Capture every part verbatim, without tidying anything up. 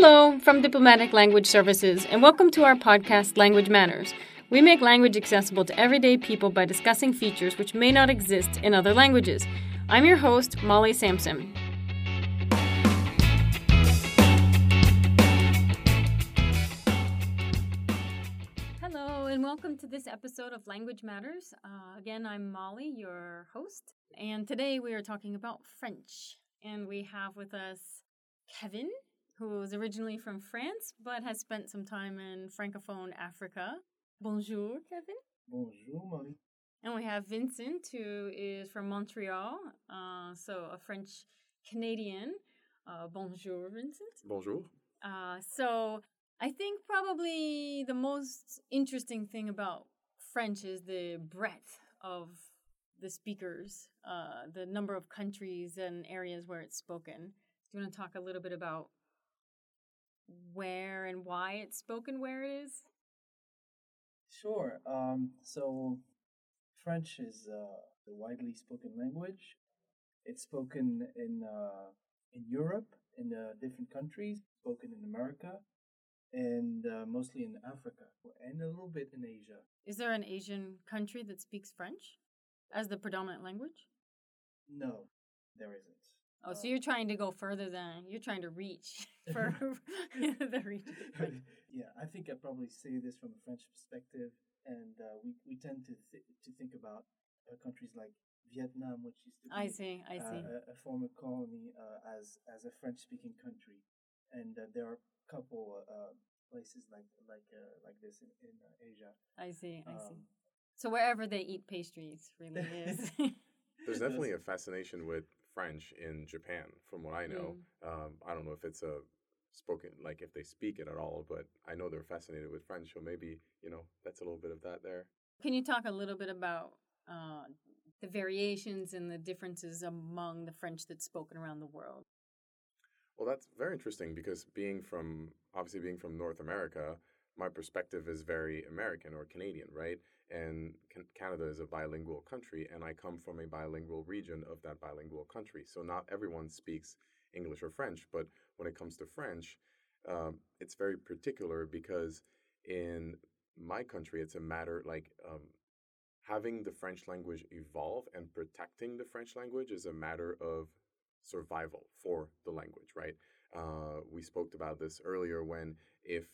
Hello from Diplomatic Language Services, and welcome to our podcast, Language Matters. We make language accessible to everyday people by discussing features which may not exist in other languages. I'm your host, Molly Sampson. Hello, and welcome to this episode of Language Matters. Uh, again, I'm Molly, your host, and today we are talking about French. And we have with us Kevin, who is originally from France, but has spent some time in Francophone Africa. Bonjour, Kevin. Bonjour, Molly. And we have Vincent, who is from Montreal, uh, so a French-Canadian. Uh, bonjour, Vincent. Bonjour. Uh, so I think probably the most interesting thing about French is the breadth of the speakers, uh, the number of countries and areas where it's spoken. Do you want to talk a little bit about where and why it's spoken where it is? Sure. Um, so French is uh, a widely spoken language. It's spoken in uh, in Europe, in uh, different countries, spoken in America, and uh, mostly in Africa, and a little bit in Asia. Is there an Asian country that speaks French as the predominant language? No, there isn't. Oh, so you're trying to go further than, you're trying to reach for the region. Yeah, I think I probably say this from a French perspective, and uh, we, we tend to th- to think about uh, countries like Vietnam, which used to be I see, I see. Uh, a, a former colony uh, as as a French-speaking country, and uh, there are a couple uh, places like like uh, like this in, in uh, Asia. I see, I um, see. So wherever they eat pastries, really is. There's definitely a fascination with French in Japan, from what I know. Mm. Um, I don't know if it's a spoken, like if they speak it at all, but I know they're fascinated with French, so maybe, you know, that's a little bit of that there. Can you talk a little bit about uh, the variations and the differences among the French that's spoken around the world? Well, that's very interesting because being from, obviously being from North America, my perspective is very American or Canadian, right? And Canada is a bilingual country, and I come from a bilingual region of that bilingual country. So not everyone speaks English or French, but when it comes to French, um, it's very particular because in my country, it's a matter like um, having the French language evolve and protecting the French language is a matter of survival for the language, right? Uh, we spoke about this earlier when if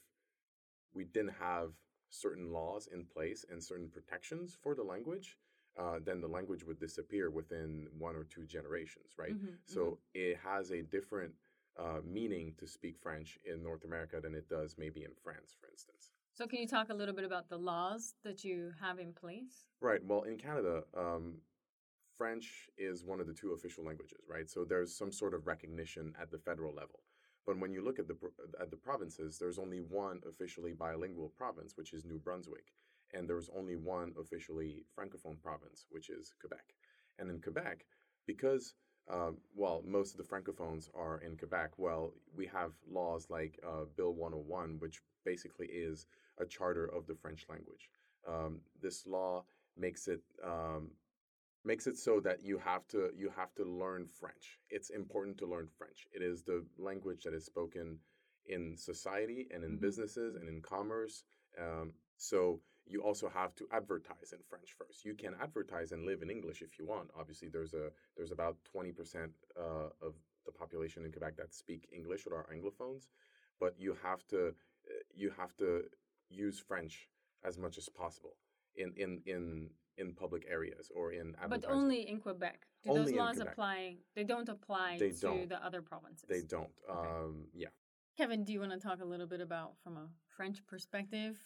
we didn't have certain laws in place and certain protections for the language, uh, then the language would disappear within one or two generations, right? Mm-hmm, so mm-hmm. It has a different uh, meaning to speak French in North America than it does maybe in France, for instance. So can you talk a little bit about the laws that you have in place? Right. Well, in Canada, um, French is one of the two official languages, right? So there's some sort of recognition at the federal level. But when you look at the at the provinces, there's only one officially bilingual province, which is New Brunswick. And there's only one officially francophone province, which is Quebec. And in Quebec, because, uh, well, most of the francophones are in Quebec, well, we have laws like uh, Bill one oh one, which basically is a charter of the French language. Um, this law makes it... Um, makes it so that you have to you have to learn French. It's important to learn French. It is the language that is spoken in society and in mm-hmm. businesses and in commerce. Um, so you also have to advertise in French first. You can advertise and live in English if you want. Obviously, there's a there's about twenty percent uh, of the population in Quebec that speak English or are Anglophones, but you have to you have to use French as much as possible in in in. in public areas or in advertising. But only in Quebec. Do only those laws apply? They don't apply they to don't. the other provinces. They don't. Okay. Um, yeah. Kevin, do you want to talk a little bit about, from a French perspective?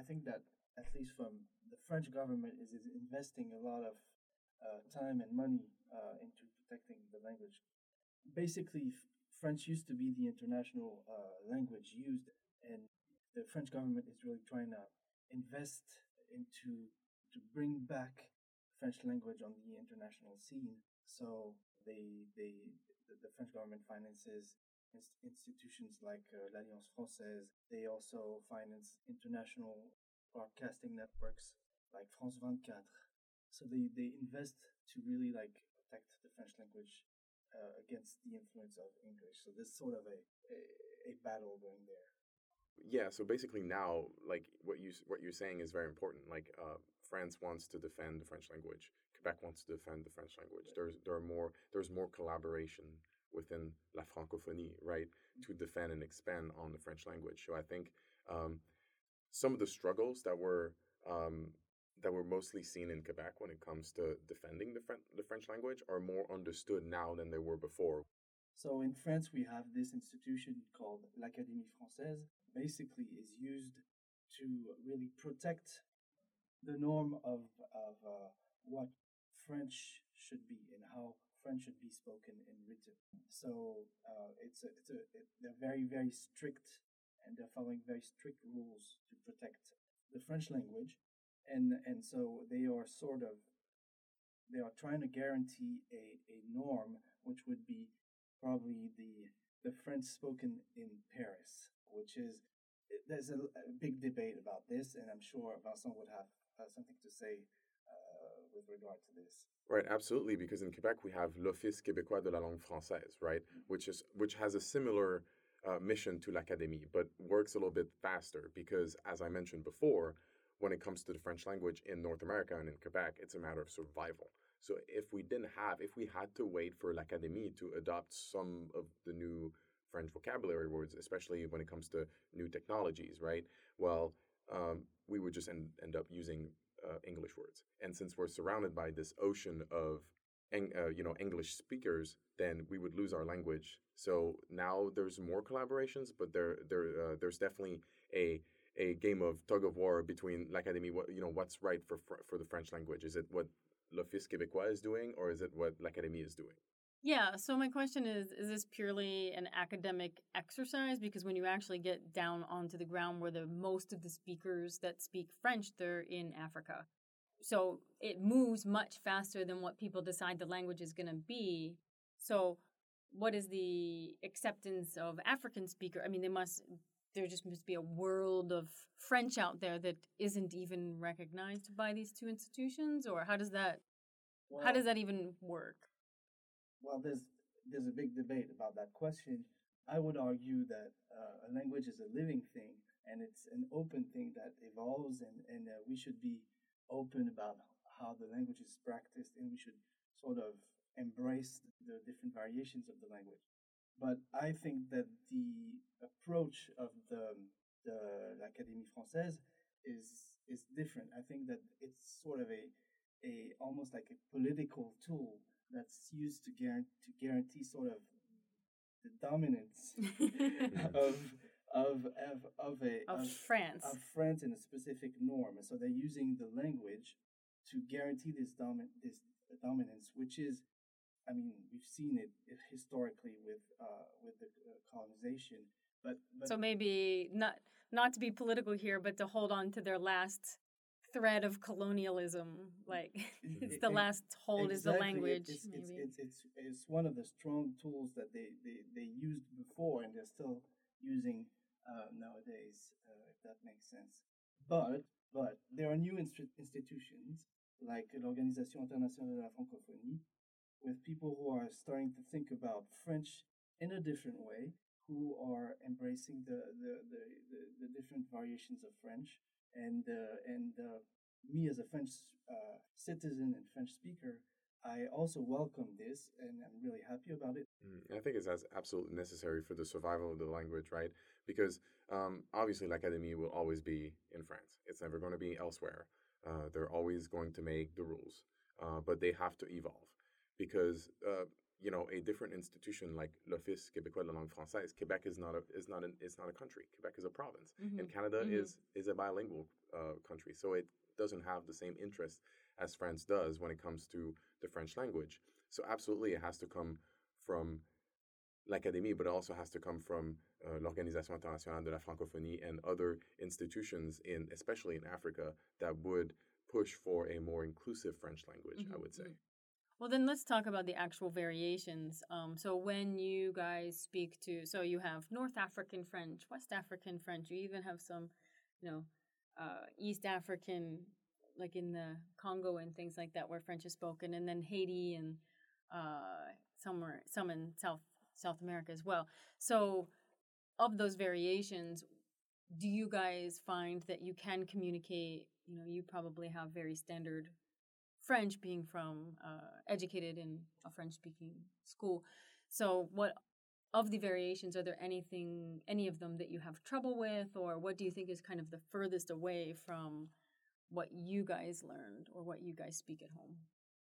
I think that, at least from the French government, is, is investing a lot of uh, time and money uh, into protecting the language. Basically, f- French used to be the international uh, language used, and the French government is really trying to invest into to bring back French language on the international scene. So they, they, the French government finances inst- institutions like uh, l'Alliance Française. They also finance international broadcasting networks like France twenty-four. So they, they invest to really like protect the French language uh, against the influence of English. So there's sort of a, a, a battle going there. Yeah, so basically now, like, what, you, what you're saying is very important. Like, uh, France wants to defend the French language. Quebec wants to defend the French language. There's, there are more, there's more collaboration within la francophonie, right, to defend and expand on the French language. So I think um, some of the struggles that were um, that were mostly seen in Quebec when it comes to defending the, Fran- the French language are more understood now than they were before. So in France, we have this institution called l'Académie française. Basically is used to really protect the norm of, of uh, what French should be and how French should be spoken and written. So uh, it's a, it's a, it, they're very, very strict, and they're following very strict rules to protect the French language. And and so they are sort of, they are trying to guarantee a, a norm, which would be probably the the French spoken in Paris, which is, there's a, a big debate about this, and I'm sure Vincent would have uh, something to say uh, with regard to this. Right, absolutely, because in Quebec we have l'Office Québécois de la langue française, right, mm-hmm. which is which has a similar uh, mission to l'Académie, but works a little bit faster because, as I mentioned before, when it comes to the French language in North America and in Quebec, it's a matter of survival. So if we didn't have, if we had to wait for l'Académie to adopt some of the new French vocabulary words, especially when it comes to new technologies, right? Well, um, we would just end, end up using uh, English words. And since we're surrounded by this ocean of, en- uh, you know, English speakers, then we would lose our language. So now there's more collaborations, but there, there, uh, there's definitely a a game of tug of war between l'Académie. What you know, what's right for fr- for the French language? Is it what l'Office Québécois is doing, or is it what l'Académie is doing? Yeah, so my question is, is this purely an academic exercise? Because when you actually get down onto the ground where the most of the speakers that speak French, they're in Africa. So it moves much faster than what people decide the language is going to be. So what is the acceptance of African speaker? I mean, they must, there just must be a world of French out there that isn't even recognized by these two institutions? Or how does that, well, how does that even work? Well, there's there's a big debate about that question. I would argue that uh, a language is a living thing, and it's an open thing that evolves, and, and uh, we should be open about how the language is practiced, and we should sort of embrace the different variations of the language. But I think that the approach of the, the l'Académie française is is different. I think that it's sort of a a almost like a political tool that's used to guarantee, to guarantee sort of the dominance of, of of of a of, of France of France in a specific norm, and so they're using the language to guarantee this domin this dominance, which is, I mean, we've seen it, it historically with uh, with the uh, colonization, but, but so maybe not not to be political here, but to hold on to their last thread of colonialism, like it's the last hold, exactly. Is the language. It's, maybe. It's, it's, it's, it's one of the strong tools that they, they, they used before, and they're still using uh, nowadays, uh, if that makes sense. But but there are new inst- institutions like l'Organisation Internationale de la Francophonie, with people who are starting to think about French in a different way, who are embracing the, the, the, the, the different variations of French. And uh, and uh, me as a French uh, citizen and French speaker, I also welcome this, and I'm really happy about it. Mm, I think it's as absolutely necessary for the survival of the language, right? Because um, obviously l'Académie will always be in France. It's never going to be elsewhere. Uh, they're always going to make the rules, uh, but they have to evolve. Because, uh, you know, a different institution like l'Office Québécois de la langue française, Quebec is not a is not an it's not a country. Quebec is a province, mm-hmm. and Canada mm-hmm. is is a bilingual uh, country, so it doesn't have the same interest as France does when it comes to the French language. So absolutely, it has to come from l'Académie, but it also has to come from uh, l'Organisation Internationale de la Francophonie and other institutions in, especially in Africa, that would push for a more inclusive French language. Mm-hmm. I would say. Mm-hmm. Well, then let's talk about the actual variations. Um, so when you guys speak to, so you have North African French, West African French, you even have some, you know, uh, East African, like in the Congo and things like that, where French is spoken, and then Haiti and uh, somewhere, some in South South America as well. So of those variations, do you guys find that you can communicate, you know, you probably have very standard French being from, uh, educated in a French-speaking school. So what of the variations, are there anything, any of them that you have trouble with, or what do you think is kind of the furthest away from what you guys learned or what you guys speak at home?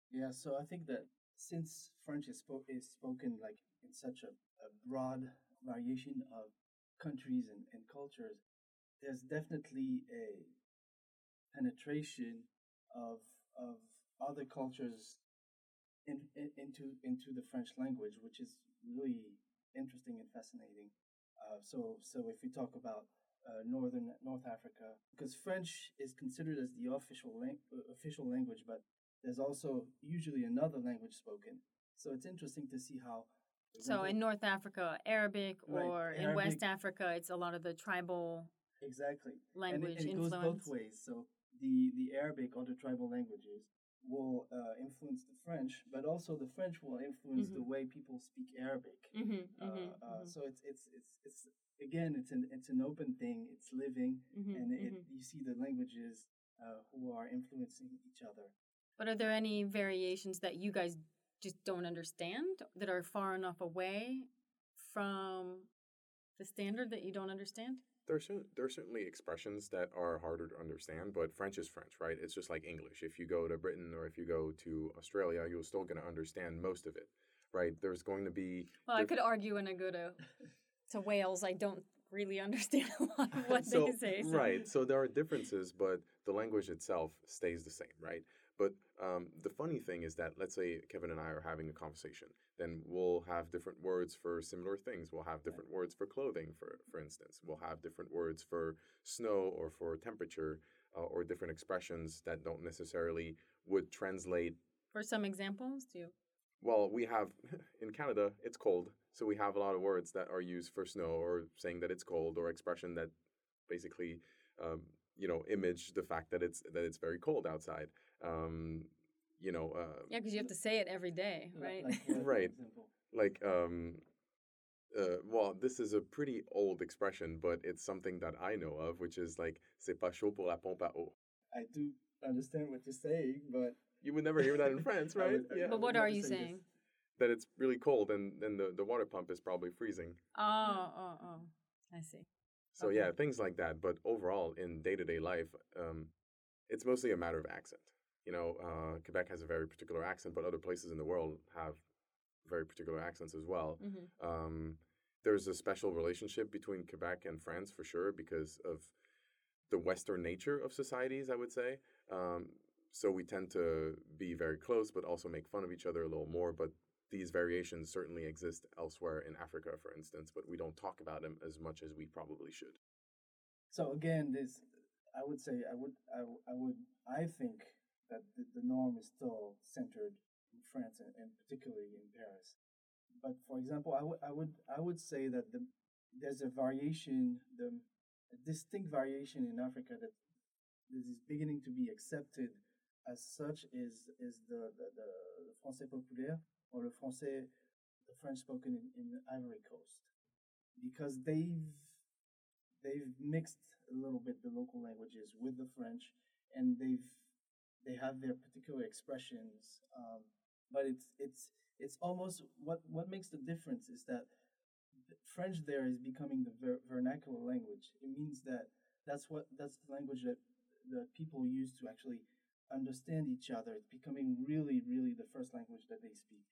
Yeah, so I think that since French is, spo- is spoken like in such a, a broad variation of countries and, and cultures, there's definitely a penetration of of other cultures in, in, into into the French language, which is really interesting and fascinating. Uh, so so if we talk about uh, northern North Africa, because French is considered as the official lang- uh, official language, but there's also usually another language spoken. So it's interesting to see how. So in North Africa, Arabic, right, or Arabic. In West Africa, it's a lot of the tribal exactly language and it, and it influence. Goes both ways. So the, the Arabic or the tribal languages will uh, influence the French, but also the French will influence mm-hmm. the way people speak Arabic. Mm-hmm, uh, mm-hmm, uh, mm-hmm. So it's it's it's it's again it's an it's an open thing. It's living, mm-hmm, and it, mm-hmm. you see the languages uh, who are influencing each other. But are there any variations that you guys just don't understand, that are far enough away from the standard that you don't understand? There's there's certainly expressions that are harder to understand, but French is French, right? It's just like English. If you go to Britain or if you go to Australia, you're still going to understand most of it, right? There's going to be... Well, there... I could argue when I go to to Wales, I don't really understand a lot of what so, they say. So. Right, so there are differences, but the language itself stays the same, right? But um, the funny thing is that, let's say Kevin and I are having a conversation, then we'll have different words for similar things. We'll have different words for clothing, for for instance. We'll have different words for snow or for temperature uh, or different expressions that don't necessarily would translate. For some examples, too. Well, we have, in Canada, it's cold. So we have a lot of words that are used for snow or saying that it's cold or expression that basically... Um, you know, image the fact that it's that it's very cold outside. Um, you know. Uh, yeah, because you have to say it every day, right? Like, like, right. Like, um, uh, well, this is a pretty old expression, but it's something that I know of, which is like, c'est pas chaud pour la pompe à eau. I do understand what you're saying, but... You would never hear that in France, right? would, yeah. But what are you say saying? This. That it's really cold and, and the, the water pump is probably freezing. Oh, yeah. oh, oh. I see. So, okay. yeah, things like that. But overall, in day-to-day life, um, it's mostly a matter of accent. You know, uh, Quebec has a very particular accent, but other places in the world have very particular accents as well. Mm-hmm. Um, there's a special relationship between Quebec and France, for sure, because of the Western nature of societies, I would say. Um, so we tend to be very close, but also make fun of each other a little more. But these variations certainly exist elsewhere in Africa, for instance, but we don't talk about them as much as we probably should. So again, this, I would say, I would, I, I would, I think that the, the norm is still centered in France and, and particularly in Paris. But for example, I would, I would, I would say that the, there's a variation, the a distinct variation in Africa that is beginning to be accepted as such is is the the, the Français Populaire. Or the Français, the French spoken in, in the Ivory Coast, because they've they've mixed a little bit the local languages with the French, and they've they have their particular expressions. Um, but it's it's it's almost what, what makes the difference is that French there is becoming the ver- vernacular language. It means that that's what that's the language that the people use to actually understand each other. It's becoming really, really the first language that they speak.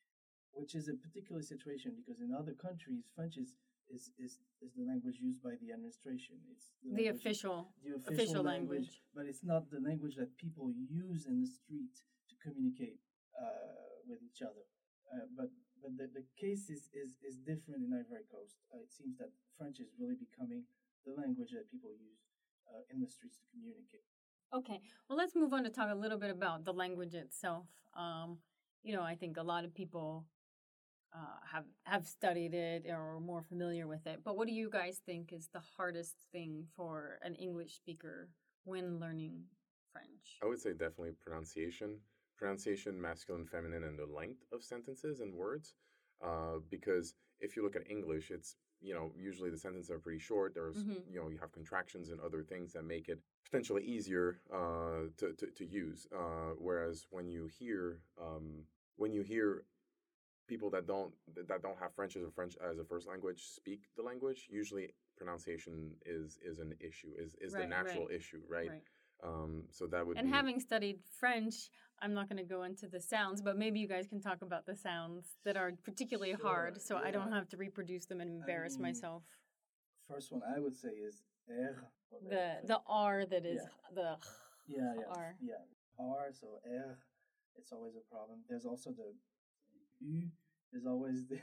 Which is a particular situation because in other countries, French is is is, is the language used by the administration. It's the, the official, the official, official language, language, but it's not the language that people use in the street to communicate uh, with each other. Uh, but but the, the case is, is is different in Ivory Coast. Uh, it seems that French is really becoming the language that people use uh, in the streets to communicate. Okay, well, let's move on to talk a little bit about the language itself. Um, you know, I think a lot of people uh, have have studied it or are more familiar with it. But what do you guys think is the hardest thing for an English speaker when learning French? I would say definitely pronunciation. Pronunciation, masculine, feminine, and the length of sentences and words. uh, because if you look at English, it's, you know, usually the sentences are pretty short. There's, mm-hmm. you know, you have contractions and other things that make it potentially easier uh, to, to, to use. Uh, whereas when you hear, um, when you hear people that don't that don't have French as a French as a first language speak the language, usually pronunciation is is an issue, is, is right, the natural right. issue, right? right. Um, so that would. And be... having studied French, I'm not going to go into the sounds, but maybe you guys can talk about the sounds that are particularly sure, hard, so yeah. I don't have to reproduce them and embarrass I mean, myself. First one I would say is R. The the R that is yeah. the yeah, yeah R yeah R so R. It's always a problem. There's also the U. There's always the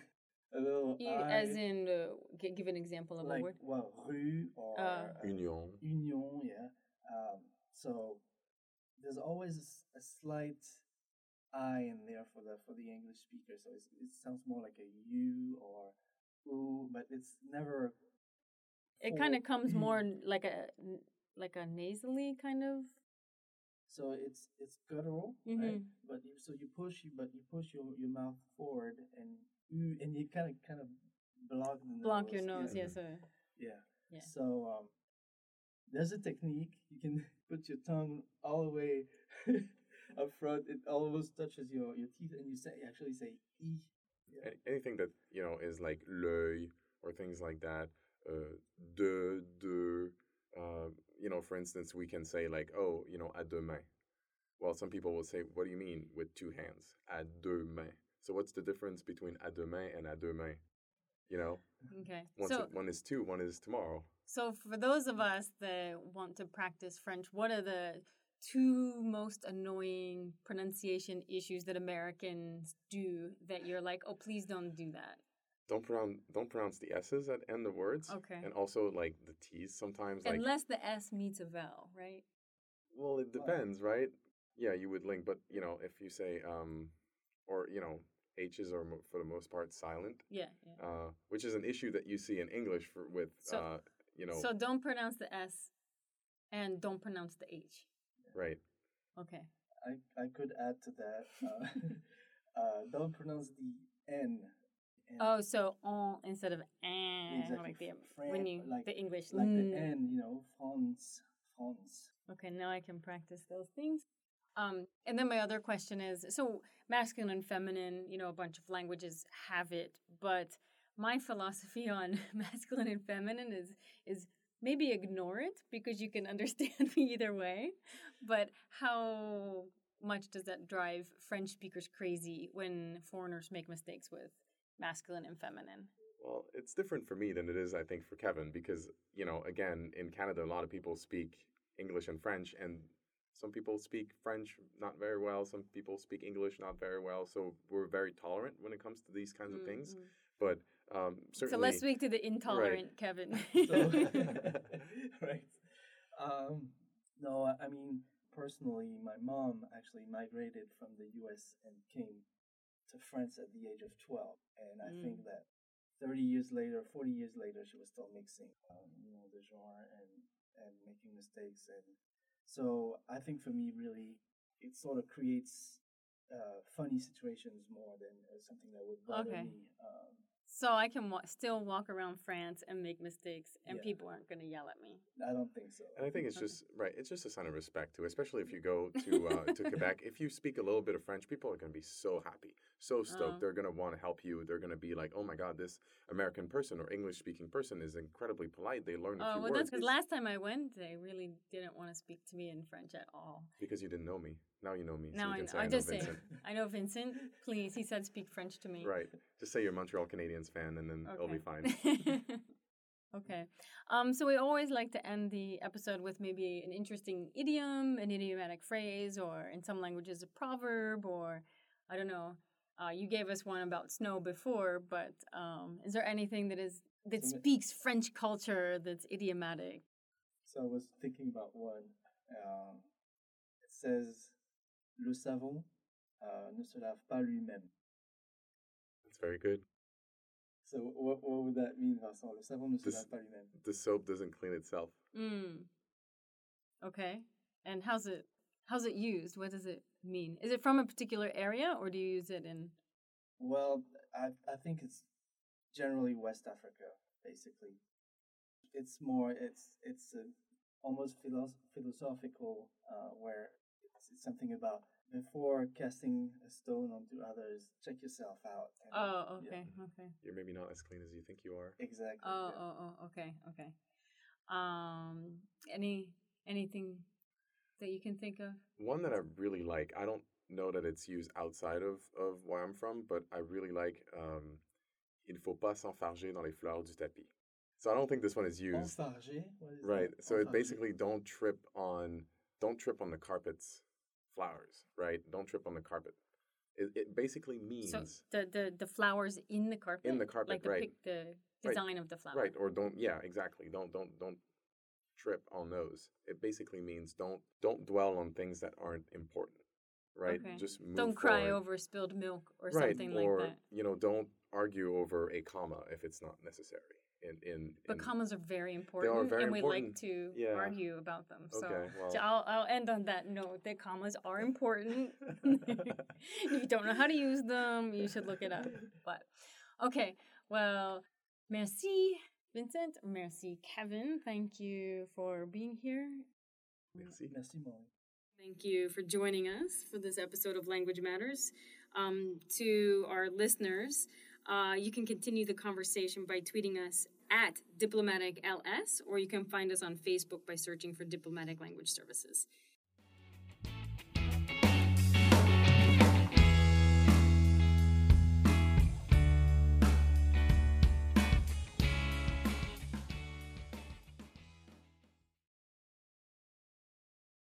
a little U, I. As in, uh, g- give an example of like, a word. Well, rue or uh, union. Union, yeah. Um, So there's always a slight I in there for the for the English speaker. So it's, it sounds more like a U or oo, but it's never. It kind of comes more like a like a nasally kind of. So it's it's guttural, mm-hmm. right? But you, so you push you but you push your, your mouth forward and oo, and you kind of kind of block the nose. Block your nose, yeah. Yes, sir. Yeah. Yeah. So. Um, There's a technique. You can put your tongue all the way up front. It almost touches your, your teeth, and you say actually say e. Yeah. Anything that you know is like l'œil or things like that. Uh, de de. Uh, you know, for instance, we can say like, oh, you know, à deux mains. Well, some people will say, what do you mean with two hands? À deux mains. So what's the difference between à deux mains and à deux mains? You know. Okay. One so, one is two. One is tomorrow. So for those of us that want to practice French, what are the two most annoying pronunciation issues that Americans do that you're like, oh, please don't do that? Don't pronounce don't pronounce the S's at end of words. Okay. And also like the T's sometimes. Like, unless the S meets a vowel, right? Well, it depends, right? Yeah, you would link, but you know, if you say um, or you know. H's are, mo- for the most part, silent. Yeah, yeah. Uh, which is an issue that you see in English for, with, so, uh, you know. So don't pronounce the S, and don't pronounce the H. Yeah. Right. Okay. I, I could add to that. Uh, uh, don't pronounce the N. N. Oh, so on instead of an. Exactly. Like the Fran- when you like, the English like mm. the N, you know, France, France. Okay, now I can practice those things. Um, and then my other question is, so masculine and feminine, you know, a bunch of languages have it, but my philosophy on masculine and feminine is is maybe ignore it because you can understand me either way. But how much does that drive French speakers crazy when foreigners make mistakes with masculine and feminine? Well, it's different for me than it is, I think, for Kevin, because, you know, again, in Canada, a lot of people speak English and French, and some people speak French not very well. Some people speak English not very well. So we're very tolerant when it comes to these kinds mm-hmm. of things. But um, certainly... So let's speak to the intolerant, right. Kevin. So, right. Um, no, I mean, personally, my mom actually migrated from the U S and came to France at the age of twelve. And I mm. think that thirty years later, forty years later, she was still mixing, um, you know, the genre and, and making mistakes and... So I think for me, really, it sort of creates uh, funny situations more than uh, something that would bother okay. me. Um, so I can wa- still walk around France and make mistakes, and yeah. people aren't going to yell at me. I don't think so. And I think it's okay. just right. It's just a sign of respect too, especially if you go to uh, to Quebec. If you speak a little bit of French, people are going to be so happy, so stoked. Uh-huh. They're going to want to help you. They're going to be like, "Oh my God, this American person or English speaking person is incredibly polite. They learn a few words." Oh well, that's because last time I went, they really didn't want to speak to me in French at all. Because you didn't know me. Now you know me. Now so I, know. Say, I, I know just Vincent. Say, I know Vincent. Please, he said, speak French to me. Right. Just say you're Montreal Canadiens fan, and then okay. it'll be fine. Okay. Um. So we always like to end the episode with maybe an interesting idiom, an idiomatic phrase, or in some languages a proverb, or I don't know. Uh, you gave us one about snow before, but um, is there anything that is that so speaks ma- French culture that's idiomatic? So I was thinking about one. Uh, it says. Le savon uh, ne se lave pas lui-même. That's very good. So what what would that mean, Vincent? Le savon ne se lave pas lui-même. The soap doesn't clean itself. Mm. Okay. And how's it how's it used? What does it mean? Is it from a particular area, or do you use it in? Well, I, I think it's generally West Africa, basically. It's more, it's it's a, almost philosoph- philosophical, uh, where it's, it's something about before casting a stone onto others, check yourself out. And, oh, okay, yeah. okay. You're maybe not as clean as you think you are. Exactly. Oh, yeah. oh, oh, okay, okay. Um, any anything that you can think of? One that I really like. I don't know that it's used outside of, of where I'm from, but I really like um, "Il faut pas s'enfarger dans les fleurs du tapis." So I don't think this one is used. Enfarger? What is right. That? So enfarger. It basically don't trip on don't trip on the carpet's flowers, right? Don't trip on the carpet. It, it basically means so the, the the flowers in the carpet. In the carpet, like the right? Pic, the design right. of the flower, right? Or don't, yeah, exactly. Don't don't don't trip on those. It basically means don't don't dwell on things that aren't important. Right. Okay. Just move don't cry forward. Over spilled milk or right. something or, like that. You know, don't argue over a comma if it's not necessary. In, in, but in, commas are very important, they are very and we important. Like to yeah. argue about them. So, okay, well. so I'll I'll end on that note that commas are important. If you don't know how to use them, you should look it up. But okay, well, merci Vincent, merci Kevin. Thank you for being here. Merci, merci Molly. Thank you for joining us for this episode of Language Matters. Um, to our listeners, uh, you can continue the conversation by tweeting us at Diplomatic L S, or you can find us on Facebook by searching for Diplomatic Language Services.